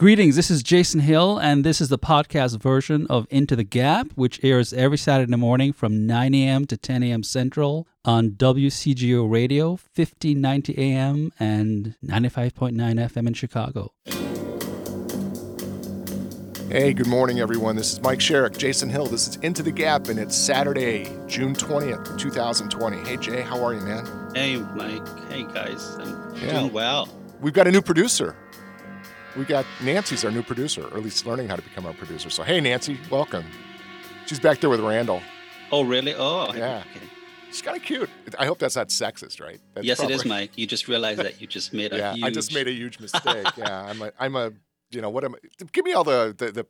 Greetings, this is Jason Hill, and this is the podcast version of Into the Gap, which airs every Saturday morning from 9 a.m. to 10 a.m. Central on WCGO Radio, 1590 a.m. and 95.9 FM in Chicago. Hey, good morning, everyone. This is Mike Sherrick, Jason Hill. This is Into the Gap, and it's Saturday, June 20th, 2020. Hey, Jay, how are you, man? Hey, Mike. Hey, guys. I'm doing well. We've got a new producer. We got Nancy's our new producer, or at least learning how to become our producer. So, hey, Nancy, welcome. She's back there with Randall. Oh, really? Oh, yeah. Okay. She's kind of cute. I hope that's not sexist, right? That's yes, probably... it is, Mike. You just realized that you just made a huge... Yeah, I just made a huge mistake. Yeah, I'm a, you know, what am I... Give me all the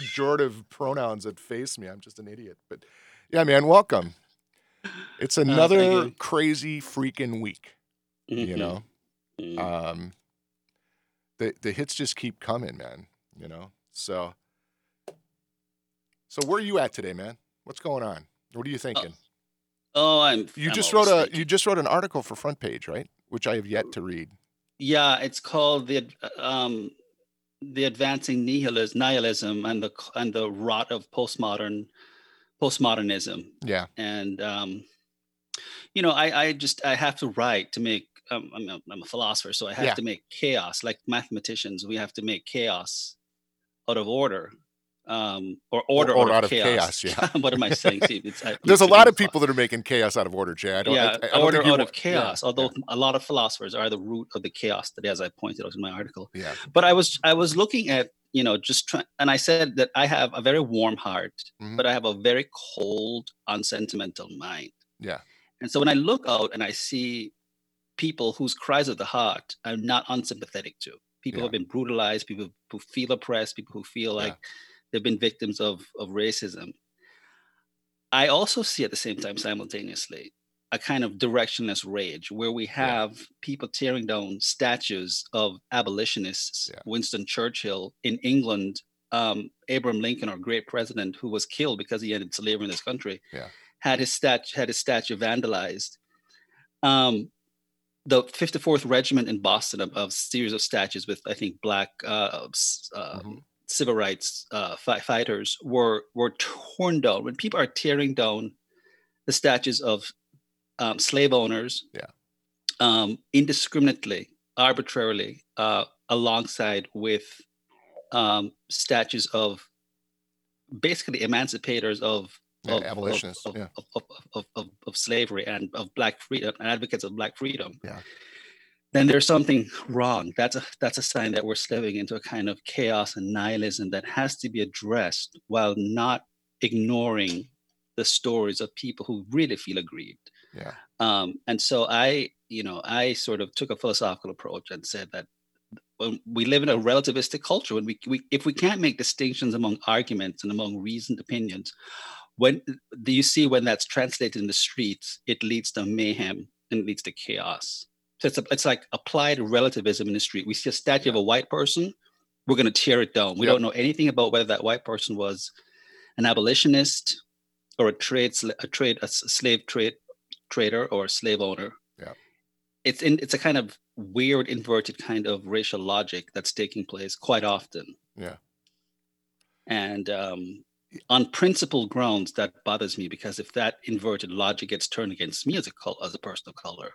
pejorative pronouns that face me. I'm just an idiot. But, yeah, man, welcome. It's another crazy freaking week, you know? Mm-hmm. The hits just keep coming, man, you know? So where are you at today, man? What's going on? What are you thinking? You just wrote an article for Front Page, right? Which I have yet to read. Yeah, it's called the Advancing Nihilism and the Rot of Postmodernism. Yeah. And you know, I have to write to make I'm a philosopher, so I have to make chaos. Like mathematicians, we have to make chaos out of order, or order out of chaos. Yeah. What am I saying, Steve? There's a lot of people that are making chaos out of order, Jay. I don't order out of chaos. Yeah. Although a lot of philosophers are the root of the chaos today, as I pointed out in my article. Yeah. But I was looking at, you know, and I said that I have a very warm heart, but I have a very cold, unsentimental mind. Yeah. And so when I look out and I see people whose cries of the heart I'm not unsympathetic to, people who have been brutalized, people who feel oppressed, people who feel like they've been victims of racism. I also see at the same time, simultaneously, a kind of directionless rage where we have people tearing down statues of abolitionists, Winston Churchill in England, Abraham Lincoln, our great president who was killed because he ended slavery in this country, had his statue vandalized. The 54th regiment in Boston of series of statues with, I think, black civil rights fighters were torn down. When people are tearing down the statues of slave owners indiscriminately, arbitrarily, alongside with statues of basically emancipators of abolitionists of slavery and of black freedom and advocates of black freedom, then there's something wrong. That's a sign that we're slipping into a kind of chaos and nihilism that has to be addressed while not ignoring the stories of people who really feel aggrieved. And so I sort of took a philosophical approach and said that we live in a relativistic culture, and we if we can't make distinctions among arguments and among reasoned opinions, when that's translated in the streets, it leads to mayhem and it leads to chaos. So it's like applied relativism in the street. We see a statue of a white person, we're going to tear it down. We don't know anything about whether that white person was an abolitionist or a slave trader or a slave owner. Yeah. It's a kind of weird, inverted kind of racial logic that's taking place quite often. Yeah. And on principled grounds, that bothers me, because if that inverted logic gets turned against me as a person of color,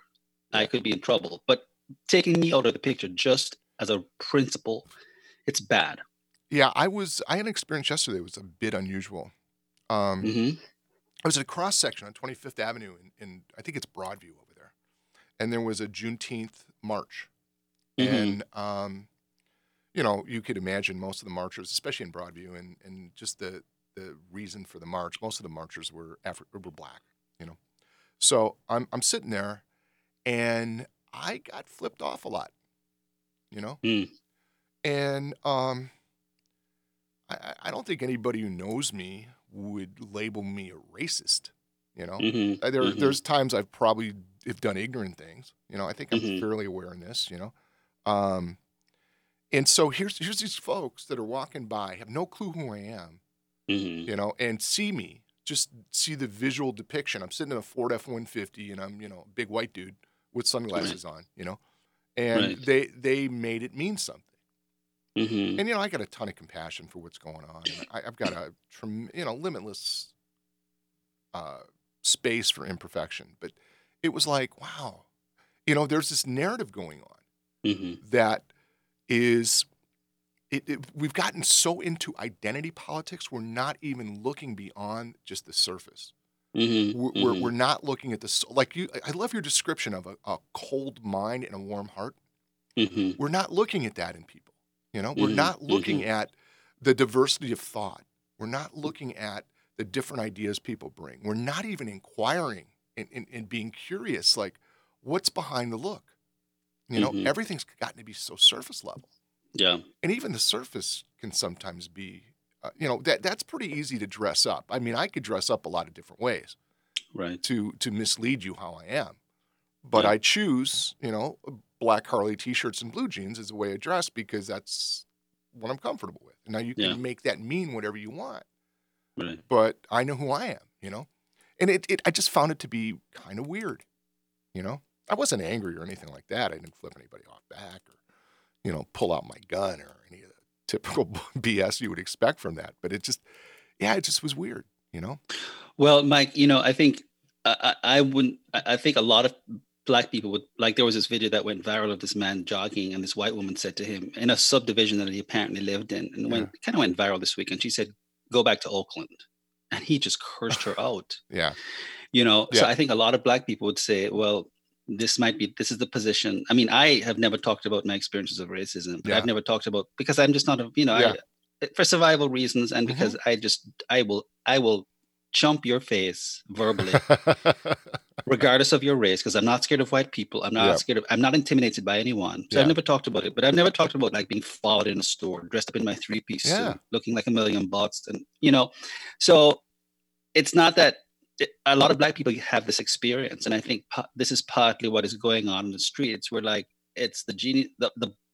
I could be in trouble. But taking me out of the picture just as a principle, it's bad. Yeah, I had an experience yesterday that was a bit unusual. I was at a cross section on 25th Avenue in I think it's Broadview over there, and there was a Juneteenth march, and you know, you could imagine most of the marchers, especially in Broadview, and just the reason for the march, most of the marchers were black, you know. So I'm sitting there, and I got flipped off a lot, you know. And I don't think anybody who knows me would label me a racist, you know. There's times I've probably have done ignorant things, you know. I think I'm fairly aware in this, you know. And so here's these folks that are walking by, have no clue who I am. You know, and see the visual depiction. I'm sitting in a Ford F-150, and I'm, you know, a big white dude with sunglasses on, you know, and they made it mean something, Mm-hmm. And, I got a ton of compassion for what's going on. And I've got a, limitless space for imperfection. But it was like, wow, there's this narrative going on mm-hmm. that is, we've gotten so into identity politics, we're not even looking beyond just the surface. Mm-hmm. We're not looking at this. Like I love your description of a cold mind and a warm heart. Mm-hmm. We're not looking at that in people. We're mm-hmm. not looking mm-hmm. at the diversity of thought. We're not looking at the different ideas people bring. We're not even inquiring and being curious, like what's behind the look. Mm-hmm. Everything's gotten to be so surface level. Yeah, and even the surface can sometimes be. That's pretty easy to dress up. I mean, I could dress up a lot of different ways, right? To mislead you how I am, but yeah. I choose, black Harley t-shirts and blue jeans as a way I dress because that's what I'm comfortable with. Now you can yeah. make that mean whatever you want, right? But I know who I am, and I just found it to be kind of weird, I wasn't angry or anything like that. I didn't flip anybody off back or, pull out my gun or any of that. Typical BS you would expect from that, but it just was weird, Well, Mike, I think I think a lot of black people would like. There was this video that went viral of this man jogging, and this white woman said to him in a subdivision that he apparently lived in, and kind of went viral this week. And she said, "Go back to Oakland," and he just cursed her out. Yeah, Yeah. So I think a lot of black people would say, "Well, this is the position." I mean, I have never talked about my experiences of racism. But yeah. I've never talked about, because I'm just not a, yeah. For survival reasons, and because mm-hmm. I will chump your face verbally, regardless of your race, because I'm not scared of white people. I'm not yeah. scared of, I'm not intimidated by anyone. So yeah. I've never talked about it, but I've never talked about like being followed in a store, dressed up in my three-piece yeah. suit, looking like a million bucks. And, so it's not that, a lot of black people have this experience, and I think this is partly what is going on in the streets. We're like, it's the genie,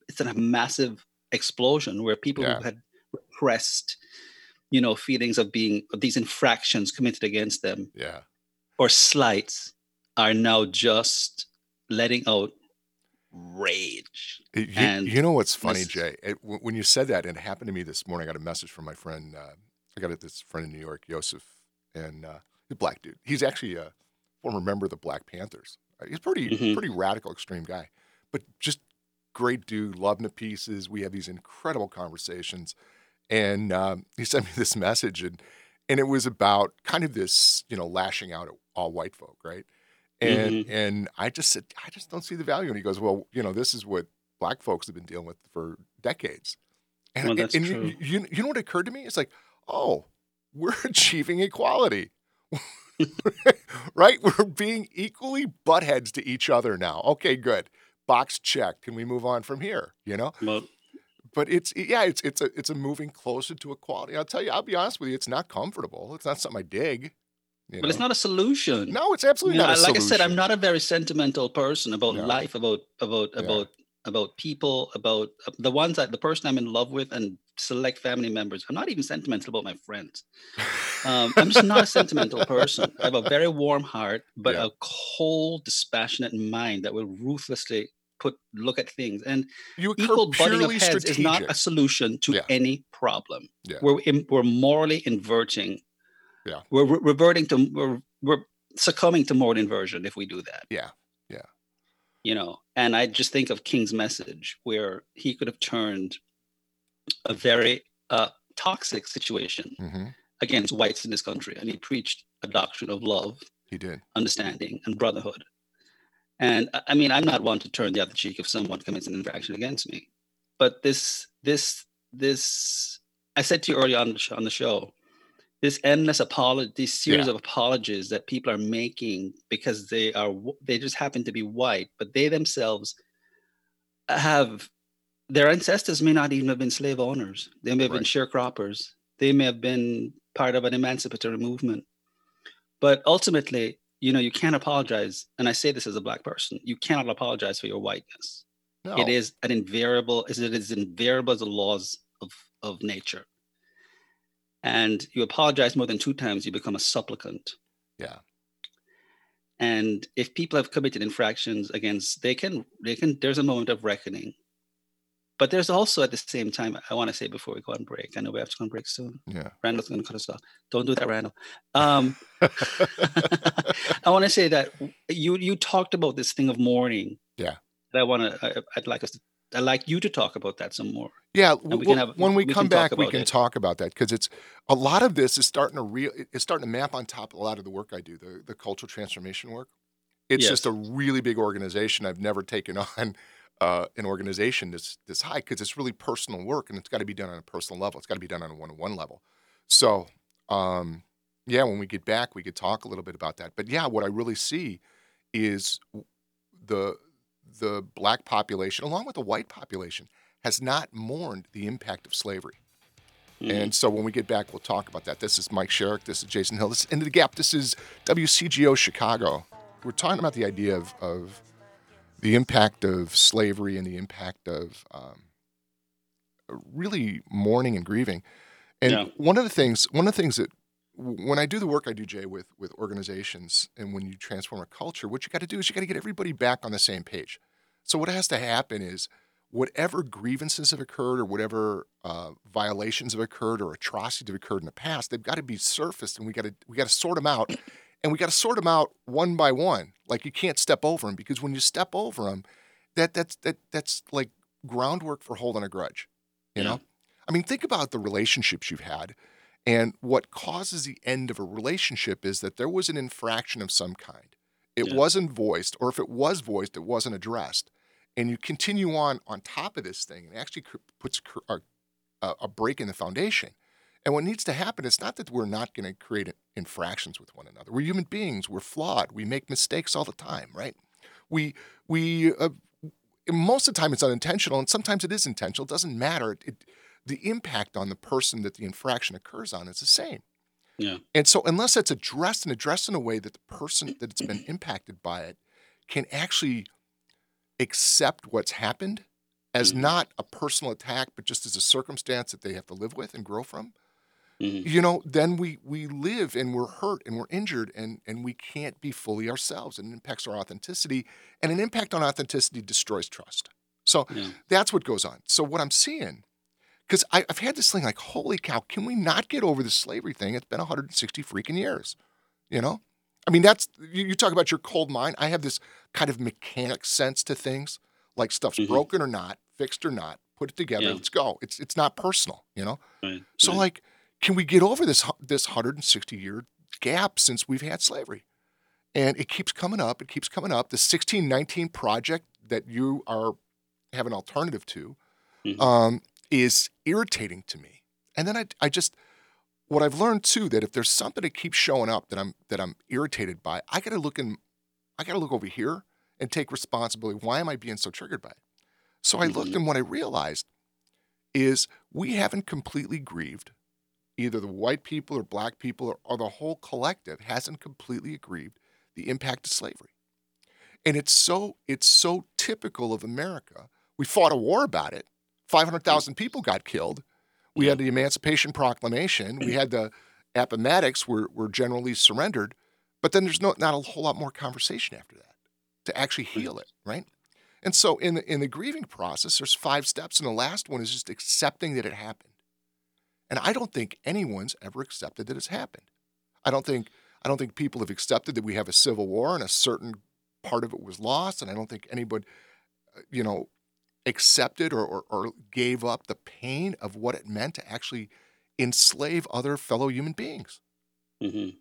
it's a massive explosion where people yeah. who had repressed, feelings of these infractions committed against them, yeah, or slights, are now just letting out rage. What's funny, Jay? When you said that, and it happened to me this morning. I got a message from my friend. I got this friend in New York, Yosef, and. The black dude. He's actually a former member of the Black Panthers. He's pretty radical, extreme guy, but just great dude, loving to pieces. We have these incredible conversations, and he sent me this message, and it was about kind of this, lashing out at all white folk, right? And mm-hmm. and I just said, I just don't see the value. And he goes, well, this is what black folks have been dealing with for decades. And, well, that's and true. You know what occurred to me? It's like, oh, we're achieving equality. Right? We're being equally buttheads to each other now. Okay, good. Box checked. Can we move on from here? Well, but it's a moving closer to equality. I'll tell you, I'll be honest with you, it's not comfortable. It's not something I dig. But it's not a solution. No, it's absolutely not a solution. Like I said, I'm not a very sentimental person about life, about people, about the person I'm in love with and select family members. I'm not even sentimental about my friends. I'm just not a sentimental person. I have a very warm heart, but a cold, dispassionate mind that will ruthlessly look at things. And equal butting of heads is not a solution to any problem. Yeah. We're morally inverting. Yeah. We're reverting to, we're succumbing to moral inversion if we do that. Yeah. Yeah. And I just think of King's message, where he could have turned a very toxic situation mm-hmm. against whites in this country. And he preached a doctrine of love, he did, understanding, and brotherhood. And I mean, I'm not one to turn the other cheek if someone commits an infraction against me. But this, I said to you earlier on the show, this endless apology, these series of apologies that people are making because they just happen to be white, but they themselves their ancestors may not even have been slave owners. They may have been sharecroppers. They may have been part of an emancipatory movement. But ultimately, you can't apologize. And I say this as a black person, you cannot apologize for your whiteness. No. It is invariable as the laws of nature. And you apologize more than two times, you become a supplicant. Yeah. And if people have committed infractions against, there's a moment of reckoning. But there's also, at the same time, I want to say before we go on break, I know we have to go on break soon. Yeah. Randall's going to cut us off. Don't do that, Randall. I want to say that you talked about this thing of mourning. Yeah. That I'd like you to talk about that some more. Yeah. When we come back, we can talk about that, because it's a lot of this is starting to map on top of a lot of the work I do, the cultural transformation work. It's just a really big organization. I've never taken on an organization this high, because it's really personal work, and it's got to be done on a personal level. It's got to be done on a one-on-one level. So, when we get back, we could talk a little bit about that. But yeah, what I really see is the black population, along with the white population, has not mourned the impact of slavery. Mm-hmm. And so when we get back, we'll talk about that. This is Mike Sherrick. This is Jason Hill. This is Into the Gap. This is WCGO Chicago. We're talking about the idea of the impact of slavery and the impact of really mourning and grieving. And one of the things that when I do the work I do, Jay, with organizations, and when you transform a culture, what you got to do is you got to get everybody back on the same page. So what has to happen is whatever grievances have occurred or whatever violations have occurred or atrocities have occurred in the past, they've got to be surfaced, and we got to sort them out. And we got to sort them out one by one. Like, you can't step over them, because when you step over them, that's like groundwork for holding a grudge, you know? I mean, think about the relationships you've had, and what causes the end of a relationship is that there was an infraction of some kind. It wasn't voiced, or if it was voiced, it wasn't addressed. And you continue on top of this thing, and it actually puts a break in the foundation. And what needs to happen, it's not that we're not going to create infractions with one another. We're human beings. We're flawed. We make mistakes all the time, right? We most of the time it's unintentional, and sometimes it is intentional. It doesn't matter. The impact on the person that the infraction occurs on is the same. Yeah. And so unless that's addressed and addressed in a way that the person that it's been impacted by it can actually accept what's happened as not a personal attack, but just as a circumstance that they have to live with and grow from, then we live and we're hurt and we're injured and we can't be fully ourselves, and it impacts our authenticity, and an impact on authenticity destroys trust. So that's what goes on. So what I'm seeing, because I've had this thing like, holy cow, can we not get over the slavery thing? It's been 160 freaking years, I mean, that's, you talk about your cold mind. I have this kind of mechanic sense to things, like stuff's broken or not, fixed or not, put it together, let's go. It's not personal, Right. So like, can we get over this 160-year gap since we've had slavery? And it keeps coming up. It keeps coming up. The 1619 project that you have an alternative to is irritating to me. And then I just, what I've learned too, that if there's something that keeps showing up that I'm irritated by, I got to look over here and take responsibility. Why am I being so triggered by it? So I looked, and what I realized is we haven't completely grieved. Either the white people or black people or the whole collective hasn't completely grieved the impact of slavery. And it's so typical of America. We fought a war about it. 500,000 people got killed. We had the Emancipation Proclamation. We had the Appomattox were generally surrendered. But then there's not a whole lot more conversation after that to actually heal it, right? And so in the grieving process, there's 5 steps, and the last one is just accepting that it happened. And I don't think anyone's ever accepted that it's happened. I don't think people have accepted that we have a civil war and a certain part of it was lost. And I don't think anybody, accepted or gave up the pain of what it meant to actually enslave other fellow human beings. Mm-hmm.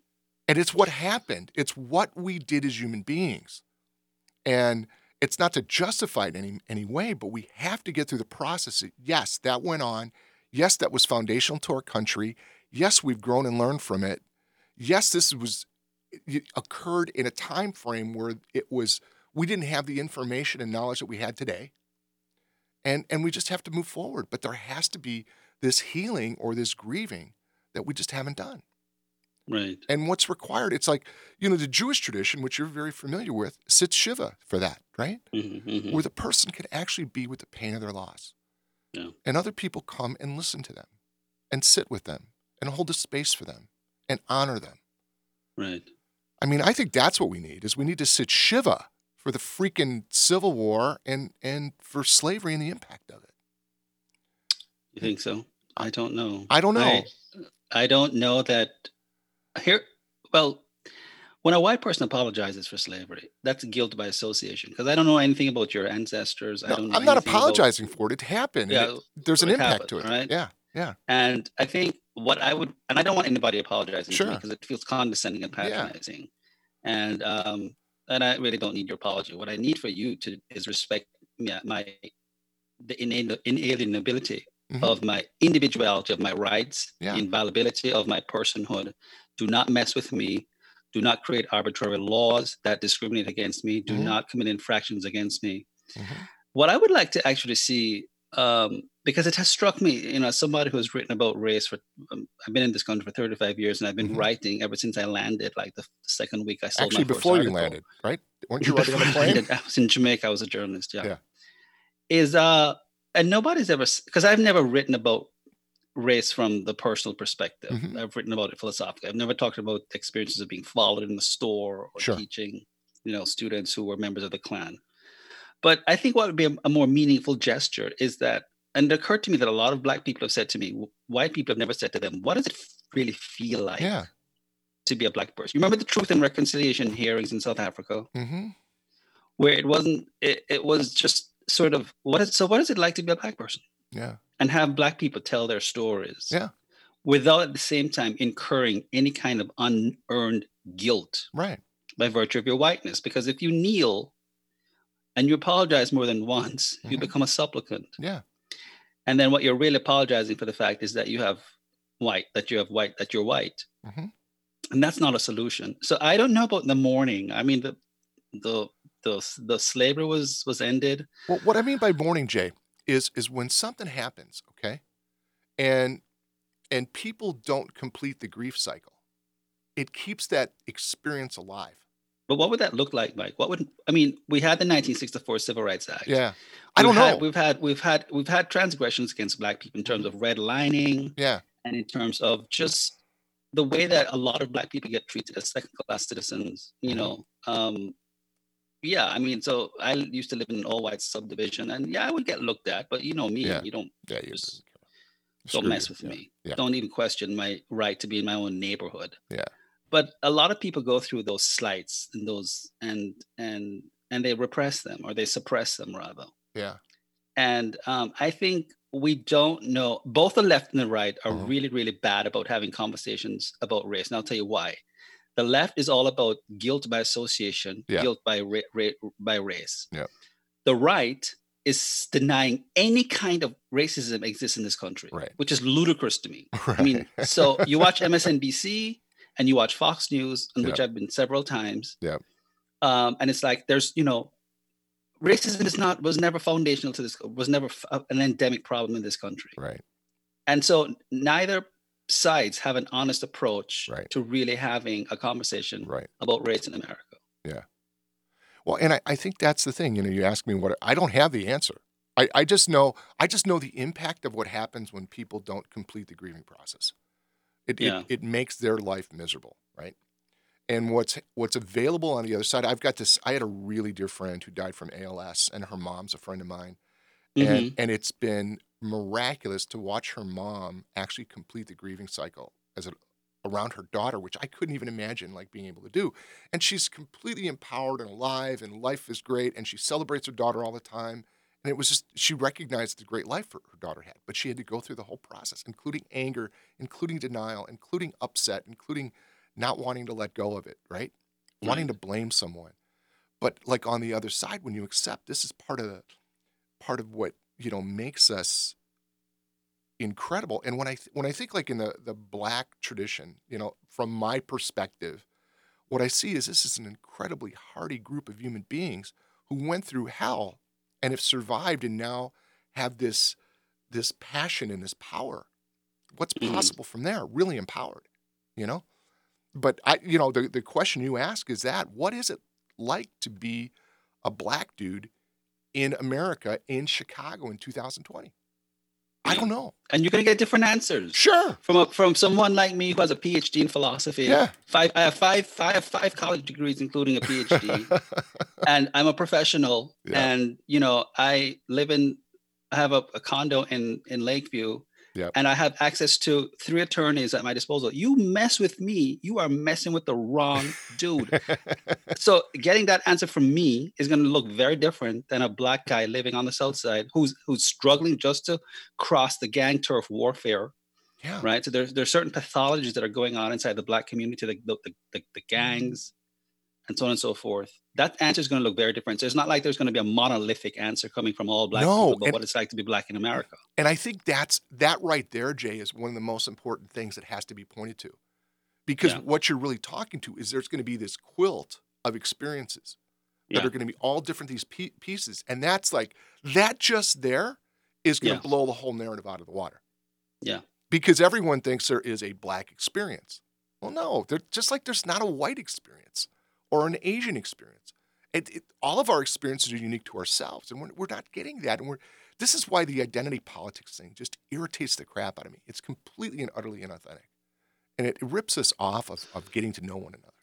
And it's what happened. It's what we did as human beings. And it's not to justify it any way, but we have to get through the process. Yes, that went on. Yes, that was foundational to our country. Yes, we've grown and learned from it. Yes, it occurred in a time frame where we didn't have the information and knowledge that we had today. And we just have to move forward. But there has to be this healing or this grieving that we just haven't done. Right. And what's required, it's like, the Jewish tradition, which you're very familiar with, sits Shiva for that, right? Mm-hmm. Where the person can actually be with the pain of their loss. Yeah. And other people come and listen to them and sit with them and hold a space for them and honor them. Right. I mean, I think that's what we need is we need to sit Shiva for the freaking Civil War and for slavery and the impact of it. You think so? I don't know. I don't know that here. Well, when a white person apologizes for slavery, that's guilt by association, because I don't know anything about your ancestors. No, I don't know. I'm not apologizing for it. It happened. Yeah, there's an impact to it. Right? Yeah. Yeah. And I think what I would, and I don't want anybody apologizing to me, because it feels condescending and patronizing. Yeah. And I really don't need your apology. What I need for you to is respect the inalienability of my individuality, of my rights, inviolability of my personhood. Do not mess with me. Do not create arbitrary laws that discriminate against me. Do not commit infractions against me. Mm-hmm. What I would like to actually see, because it has struck me, as somebody who has written about race for, I've been in this country for 35 years, and I've been writing ever since I landed, like the second week I sold my first article. Actually, before you landed, right? Weren't you writing on a plane? I was in Jamaica. I was a journalist, and nobody's ever, because I've never written about race from the personal perspective. Mm-hmm. I've written about it philosophically. I've never talked about experiences of being followed in the store or teaching, students who were members of the Klan. But I think what would be a more meaningful gesture is that, and it occurred to me that a lot of Black people have said to me, white people have never said to them, what does it really feel like to be a Black person? You remember the Truth and Reconciliation hearings in South Africa, where it was just sort of, what is it like to be a Black person? Yeah. And have Black people tell their stories without at the same time incurring any kind of unearned guilt by virtue of your whiteness. Because if you kneel and you apologize more than once, you become a supplicant. Yeah. And then what you're really apologizing for the fact is that that you're white. Mm-hmm. And that's not a solution. So I don't know about the mourning. I mean, the slavery was ended. Well, what I mean by mourning, Jay, is when something happens, okay, and people don't complete the grief cycle, it keeps that experience alive. But what would that look like, Mike? We had the 1964 Civil Rights Act. Yeah, I don't know. We've had transgressions against Black people in terms of redlining. Yeah, and in terms of just the way that a lot of Black people get treated as second-class citizens. So I used to live in an all-white subdivision, and I would get looked at, but you know me, you don't don't mess with me. Yeah. Don't even question my right to be in my own neighborhood. Yeah. But a lot of people go through those slights and those and they repress them, or they suppress them rather. Yeah. And I think we don't know. Both the left and the right are really, really bad about having conversations about race, and I'll tell you why. The left is all about guilt by association, guilt by race. Yeah. The right is denying any kind of racism exists in this country, which is ludicrous to me. Right. I mean, so you watch MSNBC and you watch Fox News, on which I've been several times. Yeah. And it's like there's, racism was never foundational to this, was never an endemic problem in this country. Right. And so neither sides have an honest approach to really having a conversation about race in America. Yeah. Well, and I think that's the thing. You ask me what, I don't have the answer. I just know the impact of what happens when people don't complete the grieving process. It makes their life miserable, right? And what's available on the other side, I had a really dear friend who died from ALS, and her mom's a friend of mine. And it's been miraculous to watch her mom actually complete the grieving cycle around her daughter, which I couldn't even imagine being able to do. And she's completely empowered and alive, and life is great, and she celebrates her daughter all the time. And it was just, she recognized the great life her daughter had, but she had to go through the whole process, including anger, including denial, including upset, including not wanting to let go of it, right? Mm-hmm. Wanting to blame someone. But on the other side, when you accept this is part of what makes us incredible. And when I think in the Black tradition, from my perspective, what I see is this is an incredibly hardy group of human beings who went through hell and have survived, and now have this passion and this power. What's possible from there? Really empowered, But I, the question you ask is that, what is it like to be a Black dude in America, in Chicago in 2020? I don't know. And you're going to get different answers. Sure. From someone like me who has a PhD in philosophy. Yeah. I have five college degrees, including a PhD. And I'm a professional. Yeah. And, I have a condo in Lakeview. Yep. And I have access to 3 attorneys at my disposal. You mess with me, you are messing with the wrong dude. So getting that answer from me is going to look very different than a black guy living on the South Side who's struggling just to cross the gang turf warfare. Yeah. Right. So there's certain pathologies that are going on inside the black community, the gangs, and so on and so forth. That answer is going to look very different. So it's not like there's going to be a monolithic answer coming from all black people about what it's like to be black in America. And I think that right there, Jay, is one of the most important things that has to be pointed to, because what you're really talking to is there's going to be this quilt of experiences that are going to be all different, these pieces. And that's like, that just there is going to blow the whole narrative out of the water. Yeah. Because everyone thinks there is a black experience. Well, no, just like there's not a white experience or an Asian experience. All of our experiences are unique to ourselves, and we're not getting that. And this is why the identity politics thing just irritates the crap out of me. It's completely and utterly inauthentic, and it rips us off of getting to know one another.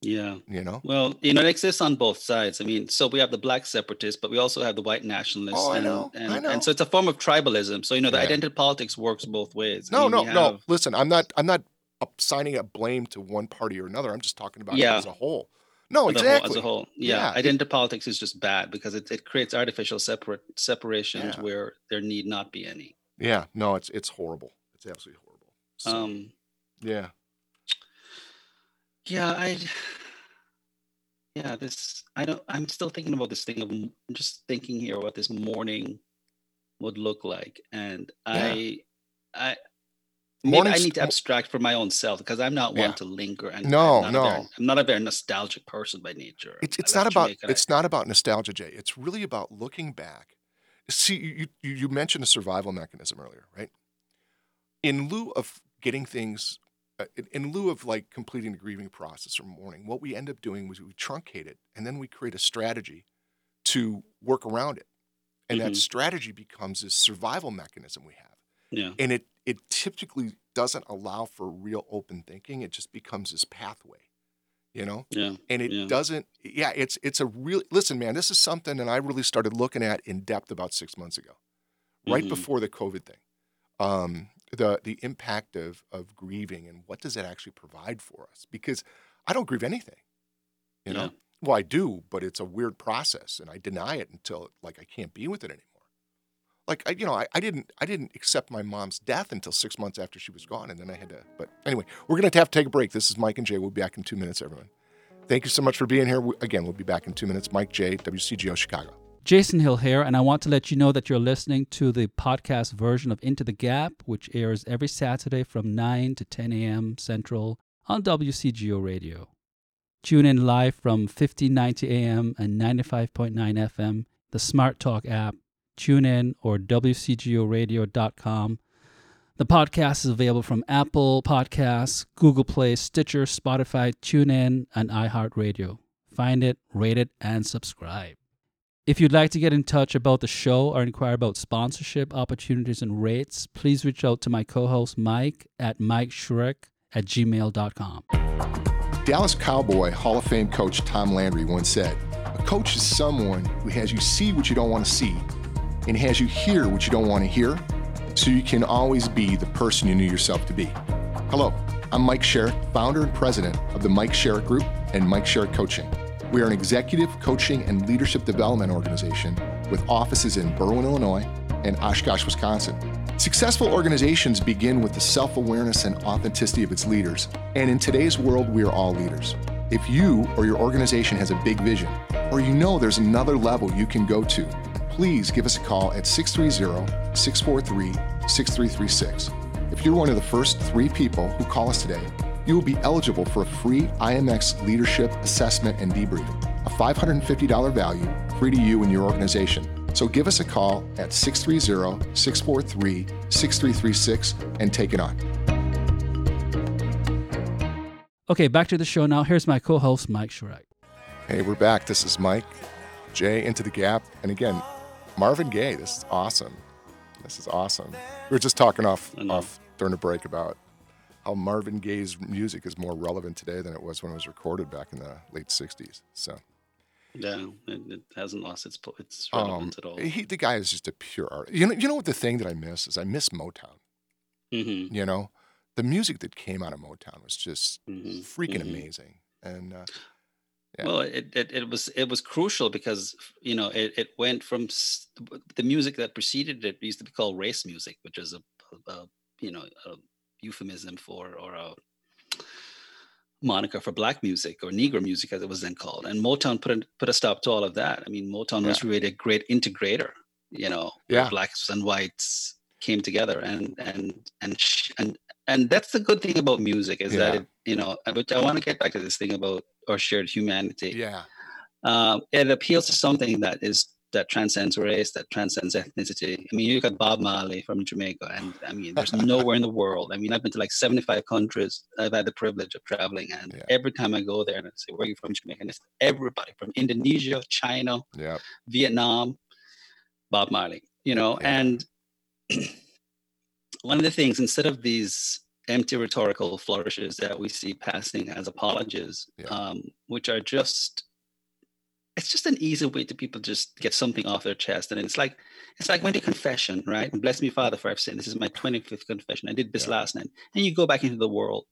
Yeah. You know? Well, it exists on both sides. I mean, so we have the black separatists, but we also have the white nationalists. Oh, I know. And so it's a form of tribalism. So, the identity politics works both ways. No. Listen, I'm not assigning a blame to one party or another. I'm just talking about it as a whole. No, exactly. As a whole. Yeah. Identity politics is just bad because it creates artificial separations where there need not be any. Yeah. No, it's horrible. It's absolutely horrible. So, yeah. Yeah, I'm still thinking about this thing I'm just thinking here what this morning would look like. And I need to abstract for my own self because I'm not one to linger. And I'm not a very nostalgic person by nature. It's not about nostalgia, Jay. It's really about looking back. See, you mentioned a survival mechanism earlier, right? In lieu of getting things, in lieu of like completing the grieving process or mourning, what we end up doing was we truncate it and then we create a strategy to work around it. And that strategy becomes this survival mechanism we have. Yeah. And it typically doesn't allow for real open thinking. It just becomes this pathway, Yeah. And it doesn't, it's a real, listen, man, this is something that I really started looking at in depth about 6 months ago, right before the COVID thing. The impact of grieving and what does it actually provide for us? Because I don't grieve anything, you know? Well, I do, but it's a weird process and I deny it until like I can't be with it anymore. Like, I didn't accept my mom's death until 6 months after she was gone, and then I had to, but anyway, we're going to have to take a break. This is Mike and Jay. We'll be back in 2 minutes, everyone. Thank you so much for being here. Again, we'll be back in 2 minutes. Mike Jay, WCGO Chicago. Jason Hill here, and I want to let you know that you're listening to the podcast version of Into the Gap, which airs every Saturday from 9 to 10 a.m. Central on WCGO Radio. Tune in live from 1590 a.m. and 95.9 FM, the Smart Talk app, TuneIn, or WCGORadio.com. The podcast is available from Apple Podcasts, Google Play, Stitcher, Spotify, TuneIn, and iHeartRadio. Find it, rate it, and subscribe. If you'd like to get in touch about the show or inquire about sponsorship opportunities and rates, please reach out to my co-host Mike at MikeShrek@gmail.com. Dallas Cowboy Hall of Fame coach Tom Landry once said, "A coach is someone who has you see what you don't want to see and has you hear what you don't want to hear so you can always be the person you knew yourself to be." Hello, I'm Mike Sherrick, founder and president of the Mike Sherrick Group and Mike Sherrick Coaching. We are an executive coaching and leadership development organization with offices in Berwyn, Illinois, and Oshkosh, Wisconsin. Successful organizations begin with the self-awareness and authenticity of its leaders. And in today's world, we are all leaders. If you or your organization has a big vision, or you know there's another level you can go to, please give us a call at 630-643-6336. If you're one of the first 3 people who call us today, you will be eligible for a free IMX leadership assessment and debriefing, a $550 value, free to you and your organization. So give us a call at 630-643-6336 and take it on. Okay, back to the show now. Here's my co-host, Mike Shrek. Hey, we're back. This is Mike, Jay, Into the Gap. And again, Marvin Gaye, this is awesome. This is awesome. We were just talking off during the break about how Marvin Gaye's music is more relevant today than it was when it was recorded back in the late 60s. So No, it hasn't lost its relevance at all. The guy is just a pure artist. You know what the thing that I miss is? I miss Motown. Mm-hmm. You know, the music that came out of Motown was just freaking amazing. And yeah. Well, it was crucial because, you know, it went from the music that preceded it used to be called race music, which is a euphemism for, or a moniker for, black music or Negro music, as it was then called. And Motown put a stop to all of that. I mean, Motown was really a great integrator, you know, where blacks and whites came together, and that's the good thing about music is that it, you know, which I want to get back to this thing about our shared humanity. Yeah, it appeals to something that transcends race, that transcends ethnicity. I mean, you got Bob Marley from Jamaica, and I mean, there's nowhere in the world. I mean, I've been to like 75 countries. I've had the privilege of traveling, and every time I go there and I say, where are you from, Jamaica? And it's everybody from Indonesia, China, Vietnam, Bob Marley, you know. And one of the things, instead of these empty rhetorical flourishes that we see passing as apologies, which are just, it's just an easy way to people just get something off their chest. And it's like when they confession, right? And bless me, Father, for I've sinned. This is my 25th confession. I did this last night. And you go back into the world.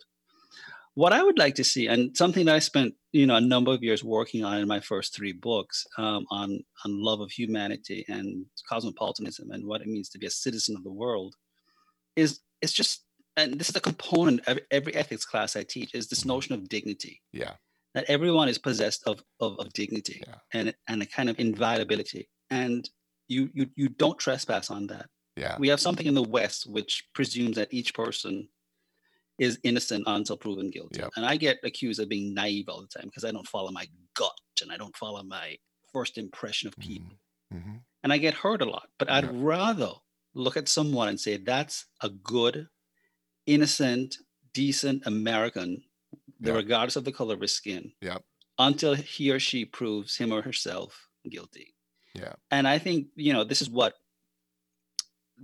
What I would like to see, and something that I spent, you know, a number of years working on in my first three books, on love of humanity and cosmopolitanism and what it means to be a citizen of the world, is it's just, and this is a component of every ethics class I teach, is this notion of dignity. Yeah. That everyone is possessed of dignity and a kind of inviolability, and you don't trespass on that. Yeah, we have something in the West which presumes that each person is innocent until proven guilty. Yep. And I get accused of being naive all the time because I don't follow my gut and I don't follow my first impression of people, and I get hurt a lot. But I'd rather look at someone and say that's a good, innocent, decent American. Regardless of the color of his skin, until he or she proves him or herself guilty. Yeah. And I think, you know, this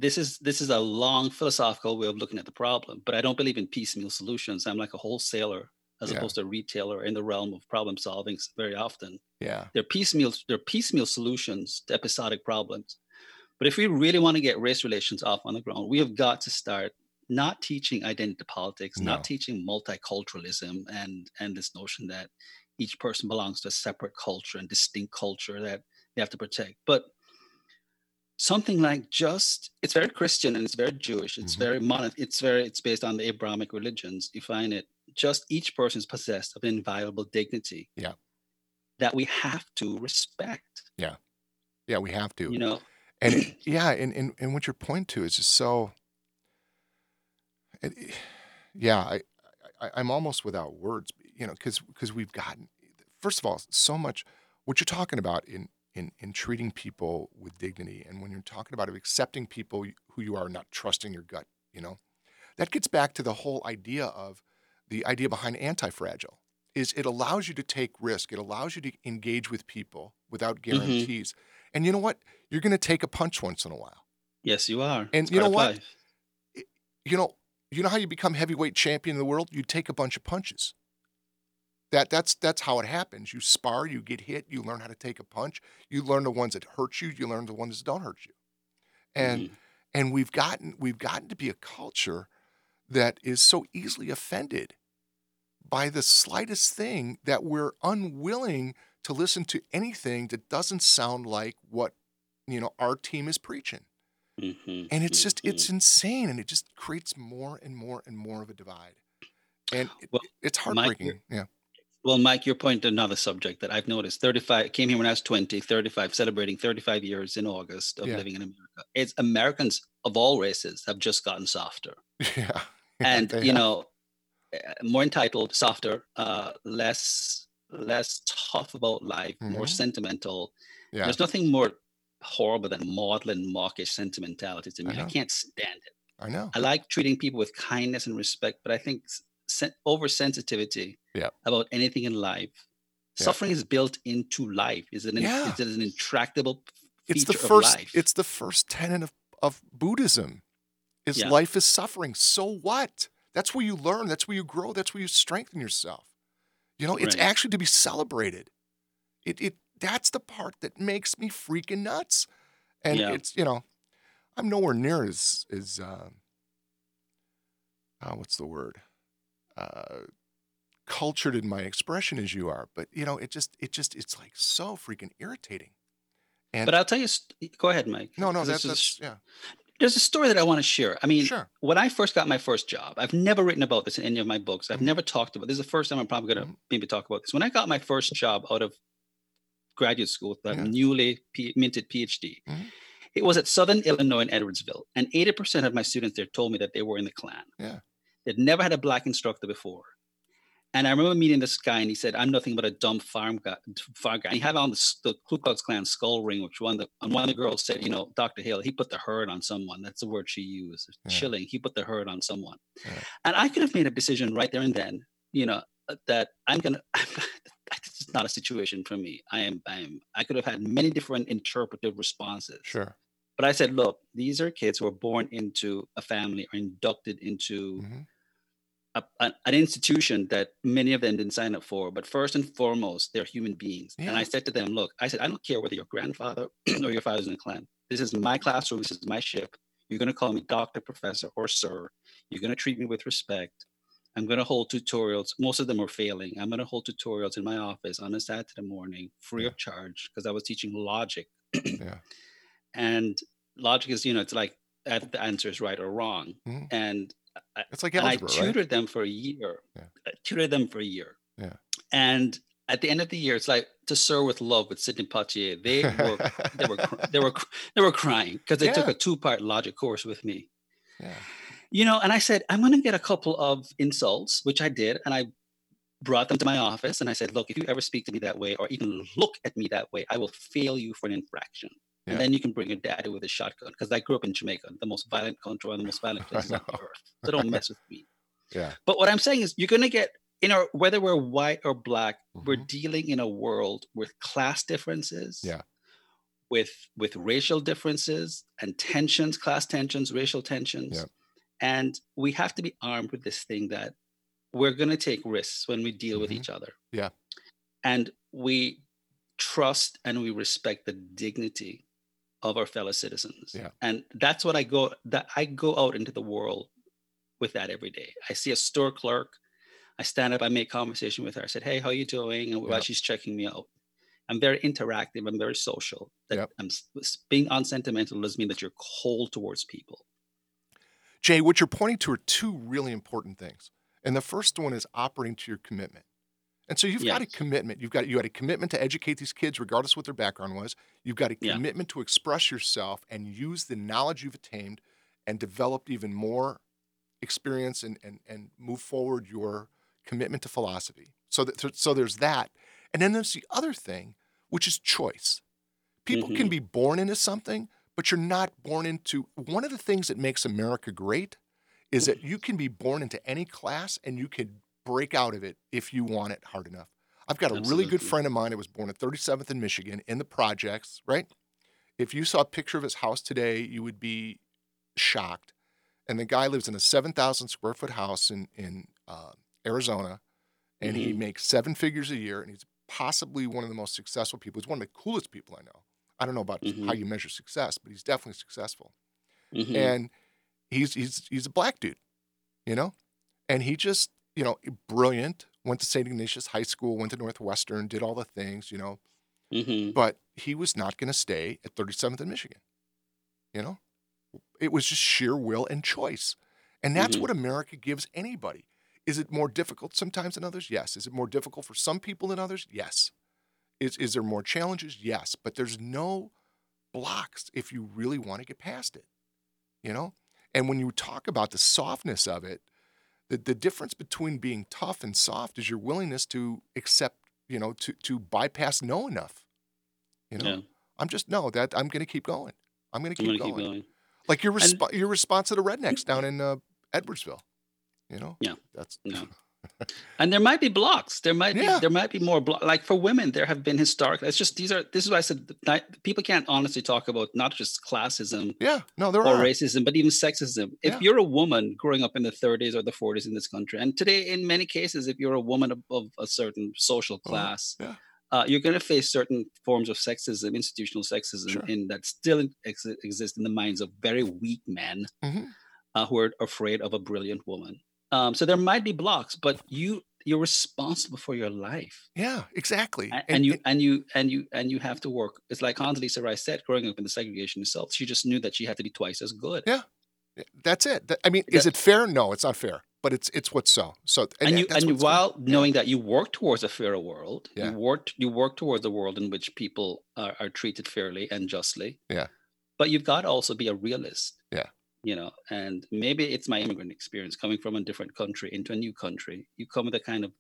is a long philosophical way of looking at the problem, but I don't believe in piecemeal solutions. I'm like a wholesaler as opposed to a retailer in the realm of problem solving very often. Yeah. They're piecemeal solutions to episodic problems. But if we really want to get race relations off on the ground, we have got to start not teaching identity politics, not teaching multiculturalism and this notion that each person belongs to a separate culture and distinct culture that they have to protect. But something like just, it's very Christian and it's very Jewish. It's very modern. It's based on the Abrahamic religions. You find it just each person is possessed of inviolable dignity that we have to respect. Yeah. Yeah, we have to. You know? And and what your point to is just so... I'm almost without words, you know, because we've gotten, first of all, so much what you're talking about in treating people with dignity, and when you're talking about accepting people who you are, not trusting your gut, you know, that gets back to the whole idea of the idea behind anti-fragile is it allows you to take risk. It allows you to engage with people without guarantees. And you know what? You're going to take a punch once in a while. Yes, you are. And you know what? You know how you become heavyweight champion of the world? You take a bunch of punches. That's how it happens. You spar, you get hit, you learn how to take a punch. You learn the ones that hurt you. You learn the ones that don't hurt you. And and we've gotten to be a culture that is so easily offended by the slightest thing that we're unwilling to listen to anything that doesn't sound like what, you know, our team is preaching. And it's just, it's insane. And it just creates more and more and more of a divide. And it's heartbreaking. Mike, Well, Mike, your point to another subject that I've noticed, 35, came here when I was 20, 35, celebrating 35 years in August of living in America. It's Americans of all races have just gotten softer. Yeah. And, you know, more entitled, softer, less tough about life, more sentimental. Yeah. There's nothing more horrible than maudlin, mawkish sentimentality to me. I can't stand it. I know. I like treating people with kindness and respect, but I think oversensitivity about anything in life, suffering is built into life. Is an intractable feature of life. It's the first tenet of Buddhism is life is suffering. So what? That's where you learn. That's where you grow. That's where you strengthen yourself. You know, it's actually to be celebrated. It That's the part that makes me freaking nuts. And it's, you know, I'm nowhere near as what's the word? Cultured in my expression as you are, but you know, it's like so freaking irritating. And but I'll tell you, go ahead, Mike. No, that's There's a story that I want to share. I mean, sure. When I first got my first job, I've never written about this in any of my books. I've never talked about this. This is the first time I'm probably going to maybe talk about this. When I got my first job out of graduate school, with a newly minted PhD, it was at Southern Illinois in Edwardsville. And 80% of my students there told me that they were in the Klan. Yeah. They'd never had a black instructor before. And I remember meeting this guy, and he said, "I'm nothing but a dumb farm guy. He had on the Ku Klux Klan skull ring, which one of the girls said, you know, Dr. Hill, he put the herd on someone. That's the word she used. Yeah. Chilling. He put the herd on someone. Yeah. And I could have made a decision right there and then, you know, that this is not a situation for me. I could have had many different interpretive responses. Sure. But I said, look, these are kids who are born into a family or inducted into an institution that many of them didn't sign up for, but first and foremost, they're human beings. Yeah. And I said to them, look, I don't care whether your grandfather or your father's in the Klan. This is my classroom. This is my ship. You're going to call me doctor, professor, or sir. You're going to treat me with respect. I'm going to hold tutorials. Most of them are failing. I'm going to hold tutorials in my office on a Saturday morning, free of charge, because I was teaching logic. And logic is, you know, it's like if the answer is right or wrong. And it's like algebra, I tutored them for a year. Yeah. And at the end of the year, it's like To Sir with Love with Sidney Poitier. They were crying because they took a 2-part logic course with me. Yeah. You know, and I said, I'm going to get a couple of insults, which I did, and I brought them to my office, and I said, look, if you ever speak to me that way or even look at me that way, I will fail you for an infraction. Yeah. And then you can bring your daddy with a shotgun, because I grew up in Jamaica, the most violent country, the most violent places on the earth. So don't mess with me. Yeah. But what I'm saying is, you're going to get, you know, whether we're white or black, we're dealing in a world with class differences, with racial differences and tensions, class tensions, racial tensions. Yeah. And we have to be armed with this thing that we're going to take risks when we deal with each other. Yeah. And we trust and we respect the dignity of our fellow citizens. Yeah. And that's what I go out into the world with that every day. I see a store clerk, I stand up, I make conversation with her. I said, hey, how you doing? And while she's checking me out, I'm very interactive, I'm very social. Being unsentimental doesn't mean that you're cold towards people. Jay, what you're pointing to are two really important things. And the first one is operating to your commitment. And so you've got a commitment. You had a commitment to educate these kids, regardless of what their background was. You've got a commitment to express yourself and use the knowledge you've attained and develop even more experience and move forward your commitment to philosophy. So there's that. And then there's the other thing, which is choice. People can be born into something, but you're not born into – one of the things that makes America great is that you can be born into any class and you can – break out of it if you want it hard enough. I've got a really good friend of mine that was born at 37th in Michigan in the projects, right? If you saw a picture of his house today, you would be shocked. And the guy lives in a 7,000 square foot house in Arizona, and he makes $7 figures a year, and he's possibly one of the most successful people. He's one of the coolest people I know. I don't know about how you measure success, but he's definitely successful. And he's a black dude, you know? And he just, you know, brilliant, went to St. Ignatius High School, went to Northwestern, did all the things, you know, but he was not going to stay at 37th in Michigan, you know? It was just sheer will and choice. And that's what America gives anybody. Is it more difficult sometimes than others? Yes. Is it more difficult for some people than others? Yes. Is there more challenges? Yes. But there's no blocks if you really want to get past it, you know? And when you talk about the softness of it, the difference between being tough and soft is your willingness to accept, you know, to bypass no enough. You know, I'm going to keep going. I'm going to keep going. Like your response to the rednecks down in Edwardsville. You know, and there might be blocks. There might be more blocks. Like for women, there have been historic. It's just this is why I said people can't honestly talk about not just classism. Yeah, no, there are racism, but even sexism. If you're a woman growing up in the 30s or the 40s in this country, and today in many cases, if you're a woman of a certain social class, you're going to face certain forms of sexism, institutional sexism, sure. and that still exists in the minds of very weak men mm-hmm. Who are afraid of a brilliant woman. So there might be blocks, but you're responsible for your life. Yeah, exactly. And you have to work. It's like Condoleezza Rice said, growing up in the segregation itself, she just knew that she had to be twice as good. Yeah, that's it. I mean, is it fair? No, it's not fair. But it's what's so. Knowing that you work towards a fairer world, yeah. you work towards a world in which people are treated fairly and justly. Yeah. But you've got to also be a realist. Yeah. You know, and maybe it's my immigrant experience coming from a different country into a new country. You come with a kind of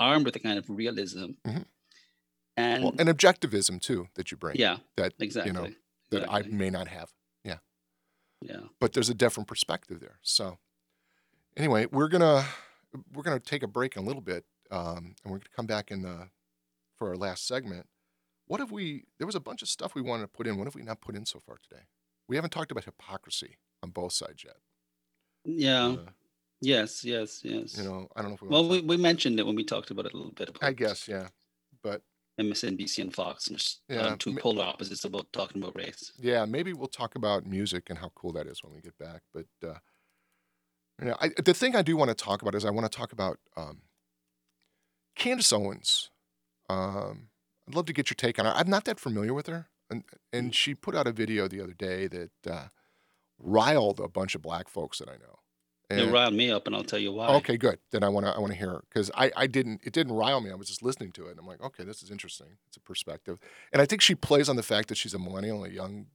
armed with a kind of realism, mm-hmm. and objectivism too that you bring. Yeah. That exactly. You know, that exactly. I may not have. Yeah. Yeah. But there's a different perspective there. So. Anyway, we're gonna take a break in a little bit, and we're gonna come back for our last segment. There was a bunch of stuff we wanted to put in. What have we not put in so far today? We haven't talked about hypocrisy on both sides yet. Yeah. Yes. You know, I don't know if we. Well, we mentioned it when we talked about it a little bit. I guess, yeah, but MSNBC and Fox and two polar opposites about talking about race. Yeah, maybe we'll talk about music and how cool that is when we get back, but. You know, the thing I do want to talk about is I want to talk about Candace Owens. I'd love to get your take on her. I'm not that familiar with her. And she put out a video the other day that riled a bunch of black folks that I know. And it riled me up, and I'll tell you why. Okay, good. Then I want to hear her because it didn't rile me. I was just listening to it, and I'm like, okay, this is interesting. It's a perspective. And I think she plays on the fact that she's a millennial, a young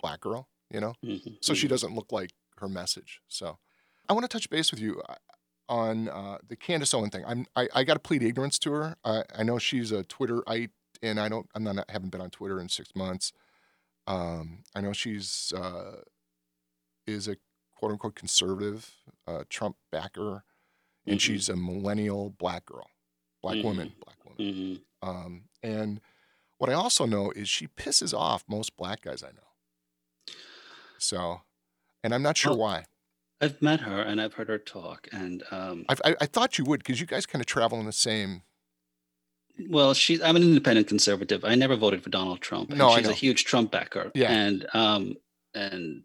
black girl, you know? Mm-hmm. So she doesn't look like her message, so... I want to touch base with you on the Candace Owens thing. I got to plead ignorance to her. I know she's a Twitterite, and I haven't been on Twitter in 6 months. I know she's is a quote unquote conservative Trump backer, and mm-hmm. she's a millennial black girl, black woman. Mm-hmm. And what I also know is she pisses off most black guys I know. So, and I'm not sure why. I've met her and I've heard her talk, and I thought you would because you guys kind of travel in the same. Well, I'm an independent conservative. I never voted for Donald Trump. No, and she's a huge Trump backer. Yeah, and an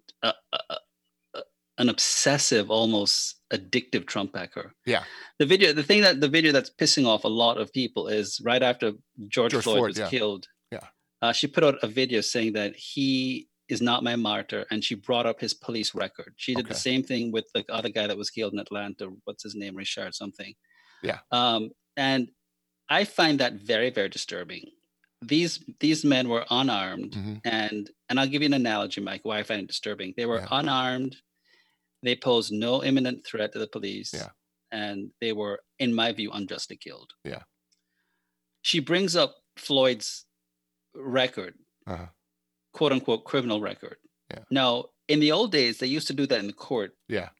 obsessive, almost addictive Trump backer. Yeah. The video that's pissing off a lot of people is right after George Floyd was killed. Yeah. She put out a video saying that he is not my martyr, and she brought up his police record. She did the same thing with the other guy that was killed in Atlanta. What's his name? Richard something. Yeah. And I find that very, very disturbing. These men were unarmed, mm-hmm. and I'll give you an analogy, Mike, why I find it disturbing. They were unarmed. They posed no imminent threat to the police, and they were, in my view, unjustly killed. Yeah. She brings up Floyd's record. Uh-huh. "Quote unquote criminal record." Yeah. Now, in the old days, they used to do that in the court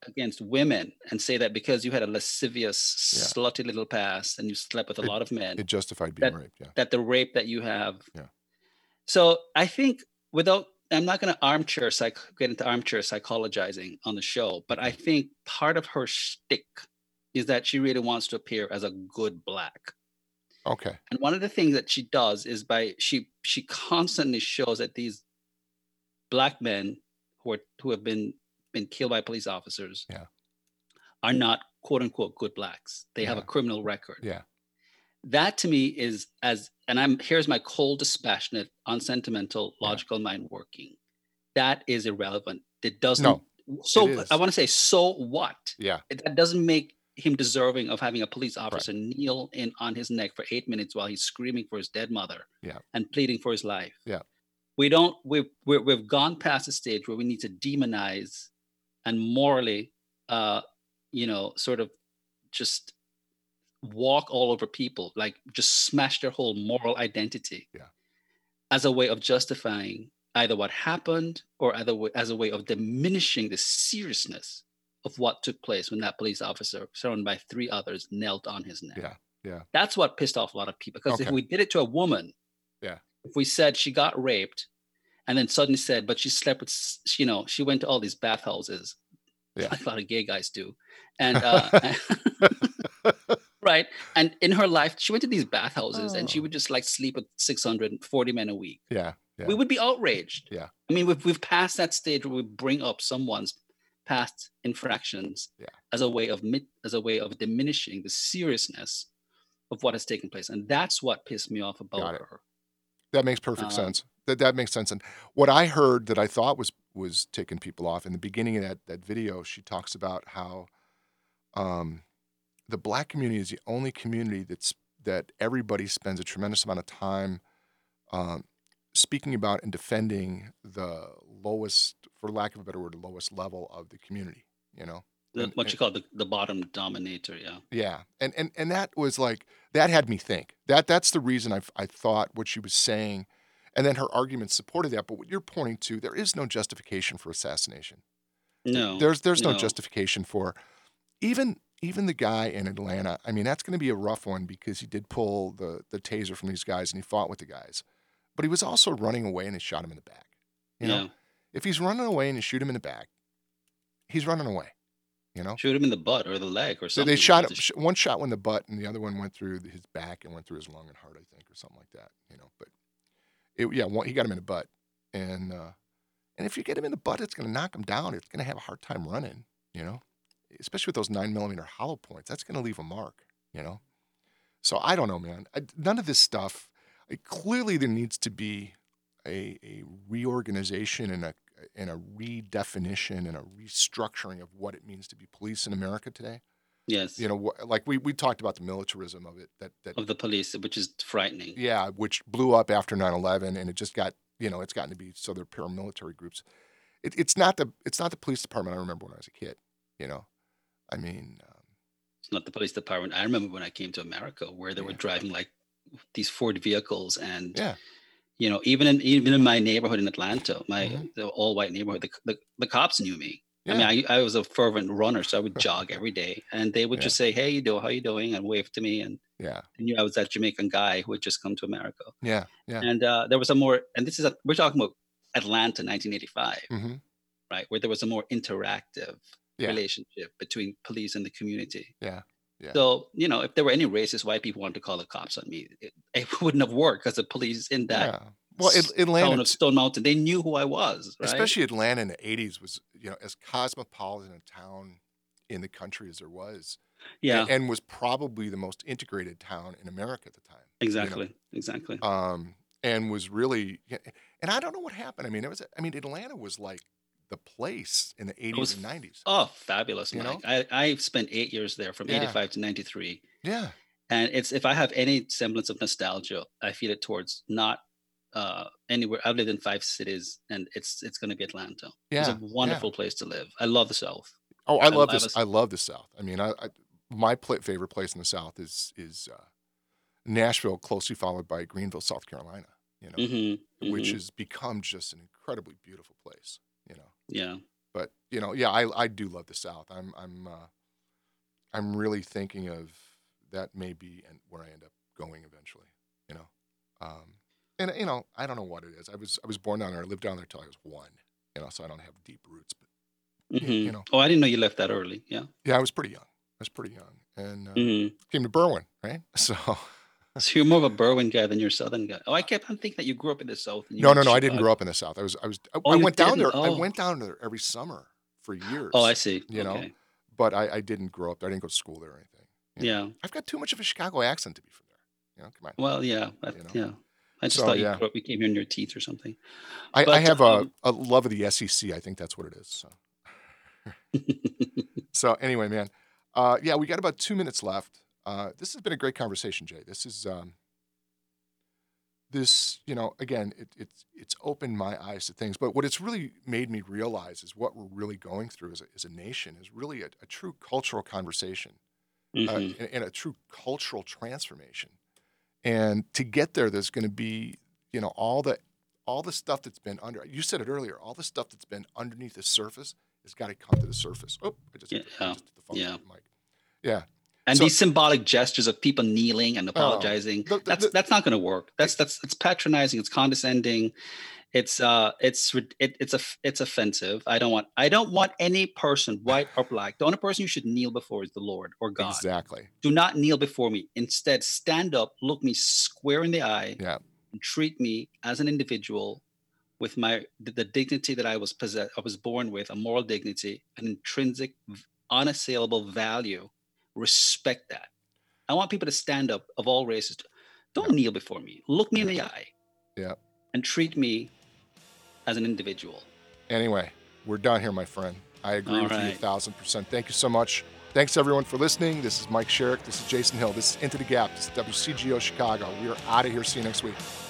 against women and say that because you had a lascivious, slutty little past and you slept with a lot of men, it justified being raped. Yeah. That the rape that you have. Yeah. So I think I'm not going to get into armchair psychologizing on the show, but I think part of her shtick is that she really wants to appear as a good black. Okay. And one of the things that she does is she constantly shows that these black men who have been killed by police officers are not quote unquote good blacks. They have a criminal record. Yeah. That to me is here's my cold, dispassionate, unsentimental, logical mind working. That is irrelevant. It doesn't. No, so it is. I want to say, so what? Yeah. That doesn't make him deserving of having a police officer kneel in on his neck for 8 minutes while he's screaming for his dead mother and pleading for his life. Yeah, we've gone past the stage where we need to demonize and morally, sort of just walk all over people, like just smash their whole moral identity as a way of justifying either what happened or as a way of diminishing the seriousness of what took place when that police officer, surrounded by three others, knelt on his neck. Yeah. That's what pissed off a lot of people. Because if we did it to a woman, if we said she got raped, and then suddenly said, but she slept with, she went to all these bathhouses, like a lot of gay guys do, and Right. And in her life, she went to these bathhouses and she would just like sleep with 640 men a week. Yeah. Yeah. We would be outraged. Yeah. I mean, we've passed that stage where we bring up someone's past infractions as a way of diminishing the seriousness of what has taken place. And that's what pissed me off about her. That makes perfect sense. That makes sense. And what I heard that I thought was taking people off in the beginning of that video, she talks about how the Black community is the only community that everybody spends a tremendous amount of time speaking about and defending the lowest, for lack of a better word, lowest level of the community, you know? What you call the bottom dominator, yeah. Yeah, and that was like, that had me think. That's the reason I thought what she was saying, and then her argument supported that, but what you're pointing to, there is no justification for assassination. No. There's no justification for, even the guy in Atlanta, I mean, that's going to be a rough one because he did pull the taser from these guys and he fought with the guys. But he was also running away and they shot him in the back. You know, if he's running away and you shoot him in the back, he's running away, you know? Shoot him in the butt or the leg or something. So they shot him. One shot went in the butt and the other one went through his back and went through his lung and heart, I think, or something like that, you know? But he got him in the butt. And if you get him in the butt, it's going to knock him down. It's going to have a hard time running, you know? Especially with those 9mm hollow points, that's going to leave a mark, you know? So I don't know, man. None of this stuff. Clearly, there needs to be a reorganization and a redefinition and a restructuring of what it means to be police in America today. Yes, you know, like we talked about the militarism of it, that of the police, which is frightening. Yeah, which blew up after 9/11, and it just got, you know, it's gotten to be so they're paramilitary groups. It's not the police department I remember when I was a kid. You know, I mean, it's not the police department I remember when I came to America, where they were driving like these Ford vehicles, and you know, even in my neighborhood in Atlanta, the all-white neighborhood, the cops knew me. I mean, I was a fervent runner, so I would jog every day, and they would just say, "Hey, how you doing?" and wave to me, and I knew I was that Jamaican guy who had just come to America. And there was we're talking about Atlanta, 1985, right, where there was a more interactive relationship between police and the community. Yeah. So, you know, if there were any racist white people wanted to call the cops on me, it wouldn't have worked because the police in that Atlanta, town of Stone Mountain, they knew who I was. Right? Especially Atlanta in the 80s was, you know, as cosmopolitan a town in the country as there was. Yeah. And was probably the most integrated town in America at the time. Exactly. You know? Exactly. And was really, and I don't know what happened. I mean, Atlanta was like the place in the 80s and 90s. Oh, fabulous, Mike. You know? I spent 8 years there from 85 to 93. Yeah. And it's, if I have any semblance of nostalgia, I feel it towards not anywhere. I've lived in 5 cities, and it's going to be Atlanta. Yeah. It's a wonderful place to live. I love the South. Oh, I love the South. I mean, my favorite place in the South is Nashville, closely followed by Greenville, South Carolina, you know, which has become just an incredibly beautiful place, you know. Yeah, but you know, I do love the South. I'm really thinking of that may be where I end up going eventually. You know, and you know, I don't know what it is. I was born down there. I lived down there till I was 1. You know, so I don't have deep roots. But you know, I didn't know you left that early. Yeah. Yeah, I was pretty young. And came to Berwyn, right? So you're more of a Berwyn guy than you're a Southern guy. Oh, I kept on thinking that you grew up in the South. No, I didn't grow up in the South. I went down there. Oh. I went down there every summer for years. Oh, I see. You know, but I didn't grow up there. I didn't go to school there or anything. You know? I've got too much of a Chicago accent to be from there. You know, come on. Well, yeah, I just thought you grew up, you came here in your teeth or something. I have a love of the SEC. I think that's what it is. So anyway, man, we got about 2 minutes left. This has been a great conversation, Jay. This is, you know, again, it's opened my eyes to things. But what it's really made me realize is what we're really going through as a nation is really a true cultural conversation and a true cultural transformation. And to get there, there's going to be, you know, all the stuff that's been under. You said it earlier. All the stuff that's been underneath the surface has got to come to the surface. Oh, I just hit the phone. Yeah. And so, these symbolic gestures of people kneeling and apologizing, that's not going to work. It's patronizing. It's condescending. It's offensive. I don't want any person, white or black. The only person you should kneel before is the Lord or God. Exactly. Do not kneel before me. Instead, stand up, look me square in the eye, and treat me as an individual with the dignity that I was possessed. I was born with a moral dignity, an intrinsic, unassailable value. Respect that. I want people to stand up of all races. Don't kneel before me. Look me in the eye. Yeah. And treat me as an individual. Anyway, we're done here, my friend. I agree with you 1,000%. Thank you so much. Thanks, everyone, for listening. This is Mike Sherrick. This is Jason Hill. This is Into the Gap. This is WCGO Chicago. We are out of here. See you next week.